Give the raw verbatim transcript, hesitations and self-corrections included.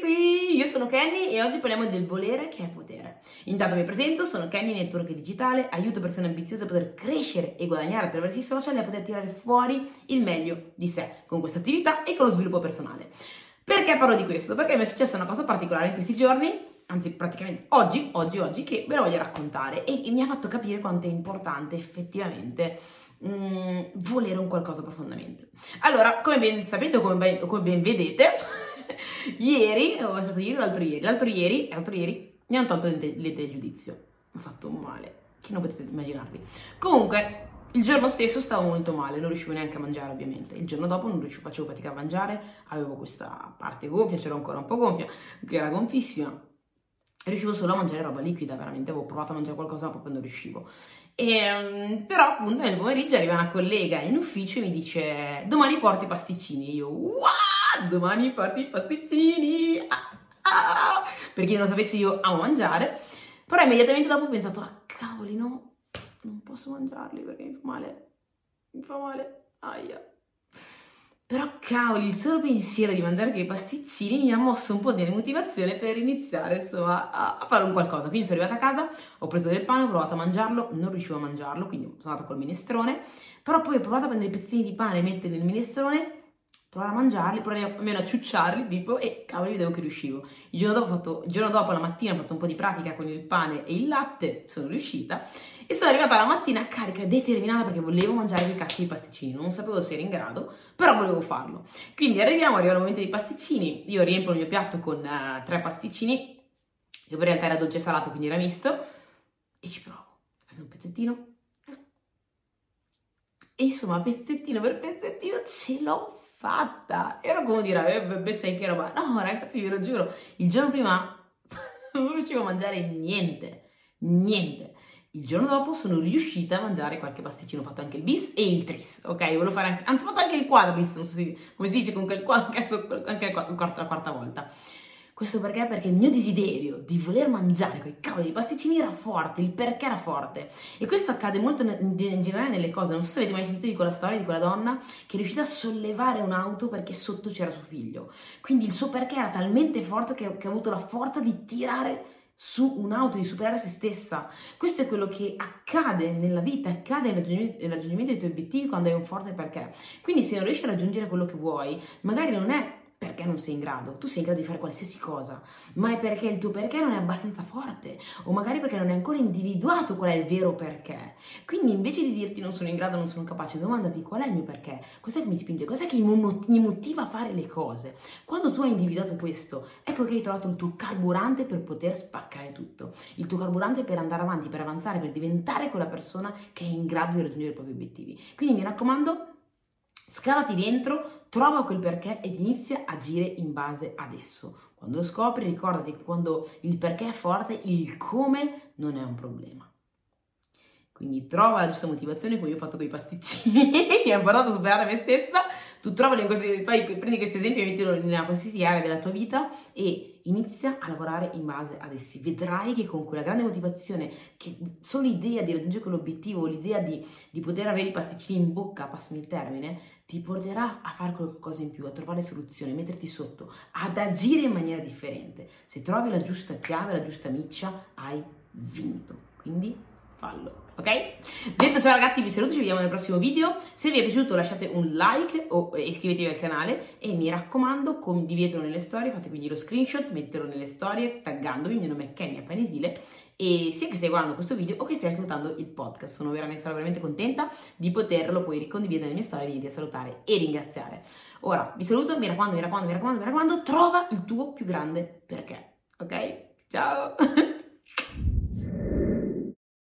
qui, io sono Kenny e oggi parliamo del volere che è potere. Intanto mi presento, sono Kenny, network digitale, aiuto persone ambiziose a poter crescere e guadagnare attraverso i social e a poter tirare fuori il meglio di sé con questa attività e con lo sviluppo personale. Perché parlo di questo? Perché mi è successa una cosa particolare in questi giorni, anzi praticamente oggi, oggi, oggi, che ve la voglio raccontare e, e mi ha fatto capire quanto è importante effettivamente mm, volere un qualcosa profondamente. Allora, come ben sapete o come ben, come ben vedete... Ieri, o è stato ieri o l'altro ieri, l'altro ieri, l'altro ieri, mi hanno tolto il telegiudizio, mi ha fatto male, che non potete immaginarvi. Comunque, il giorno stesso stavo molto male, non riuscivo neanche a mangiare ovviamente, il giorno dopo non riuscivo, facevo fatica a mangiare, avevo questa parte gonfia, c'era ancora un po' gonfia, che era gonfissima, riuscivo solo a mangiare roba liquida, veramente avevo provato a mangiare qualcosa ma proprio non riuscivo. E, però appunto nel pomeriggio arriva una collega in ufficio e mi dice, domani porti i pasticcini, e io, wow! Domani parti i pasticcini, ah, ah, perché non lo sapessi io amo mangiare, però immediatamente dopo ho pensato, ah cavoli no, non posso mangiarli perché mi fa male, mi fa male, aia. Però cavoli, il solo pensiero di mangiare quei pasticcini mi ha mosso un po' di motivazione per iniziare insomma a, a fare un qualcosa, quindi sono arrivata a casa, ho preso del pane, ho provato a mangiarlo, non riuscivo a mangiarlo, quindi sono andata col minestrone, però poi ho provato a prendere i pezzini di pane e metterli nel minestrone, provare a mangiarli, provare almeno a ciucciarli, tipo, e cavolo, vedevo che riuscivo. Il giorno dopo, ho fatto, il giorno dopo, la mattina, ho fatto un po' di pratica con il pane e il latte, sono riuscita, e sono arrivata la mattina carica, determinata, perché volevo mangiare quei cazzo di pasticcini, non sapevo se ero in grado, però volevo farlo. Quindi arriviamo, arriva il momento dei pasticcini, io riempio il mio piatto con uh, tre pasticcini, che in realtà era dolce e salato, quindi era misto, e ci provo, faccio un pezzettino, e insomma, pezzettino per pezzettino ce l'ho fatta! Ero come dire, eh, beh, sai che roba? No, ragazzi, ve lo giuro, il giorno prima non riuscivo a mangiare niente, niente. Il giorno dopo sono riuscita a mangiare qualche pasticcino, ho fatto anche il bis e il tris, ok? Volevo fare anche, anzi ho fatto anche il quadris, non so se, come si dice, con quel quadris, anche la quarta, la quarta volta. Questo perché? Perché il mio desiderio di voler mangiare quei cavoli di pasticcini era forte, il perché era forte. E questo accade molto in generale nelle cose. Non so se avete mai sentito di quella storia di quella donna che è riuscita a sollevare un'auto perché sotto c'era suo figlio. Quindi il suo perché era talmente forte che, che ha avuto la forza di tirare su un'auto, di superare se stessa. Questo è quello che accade nella vita, accade nel raggiungimento dei tuoi obiettivi quando hai un forte perché. Quindi se non riesci a raggiungere quello che vuoi, magari non è perché non sei in grado, tu sei in grado di fare qualsiasi cosa, ma è perché il tuo perché non è abbastanza forte, o magari perché non è ancora individuato qual è il vero perché. Quindi invece di dirti non sono in grado, non sono capace, domandati qual è il mio perché, cos'è che mi spinge, cos'è che mi motiva a fare le cose. Quando tu hai individuato questo, ecco che hai trovato il tuo carburante per poter spaccare tutto, il tuo carburante per andare avanti, per avanzare, per diventare quella persona che è in grado di raggiungere i propri obiettivi. Quindi mi raccomando, scavati dentro, trova quel perché ed inizia a agire in base ad esso. Quando lo scopri, ricordati che quando il perché è forte, il come non è un problema. Quindi trova la giusta motivazione, come io ho fatto con i pasticcini, che ho portato a superare me stessa. Tu trovali in questi, fai, prendi questo esempio e mettilo in qualsiasi area della tua vita e inizia a lavorare in base ad essi. Vedrai che con quella grande motivazione, che solo l'idea di raggiungere quell'obiettivo, l'idea di, di poter avere i pasticcini in bocca, passami il termine, ti porterà a fare qualcosa in più, a trovare soluzioni, a metterti sotto, ad agire in maniera differente. Se trovi la giusta chiave, la giusta miccia, hai vinto. Quindi fallo, ok? Detto ciò ragazzi, vi saluto, ci vediamo nel prossimo video. Se vi è piaciuto lasciate un like o iscrivetevi al canale e mi raccomando condividetelo nelle storie, fate quindi lo screenshot, mettetelo nelle storie taggandomi, il mio nome è Kenny Appanisile e sia che stai guardando questo video o che stai ascoltando il podcast, sono veramente, sono veramente contenta di poterlo poi ricondividere nelle mie storie e venite a salutare e ringraziare. Ora vi saluto, mi raccomando, mi raccomando, mi raccomando, mi raccomando, trova il tuo più grande perché, ok? Ciao!